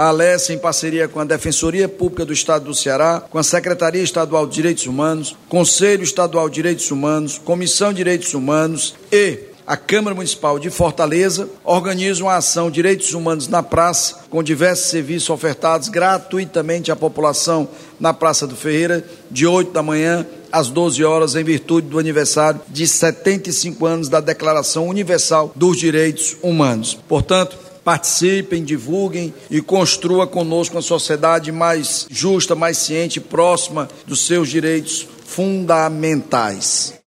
A Alece, em parceria com a Defensoria Pública do Estado do Ceará, com a Secretaria Estadual de Direitos Humanos, Conselho Estadual de Direitos Humanos, Comissão de Direitos Humanos e a Câmara Municipal de Fortaleza, organizam a ação Direitos Humanos na Praça, com diversos serviços ofertados gratuitamente à população na Praça do Ferreira, de 8 da manhã às 12 horas, em virtude do aniversário de 75 anos da Declaração Universal dos Direitos Humanos. Portanto, participem, divulguem e construa conosco uma sociedade mais justa, mais ciente e próxima dos seus direitos fundamentais.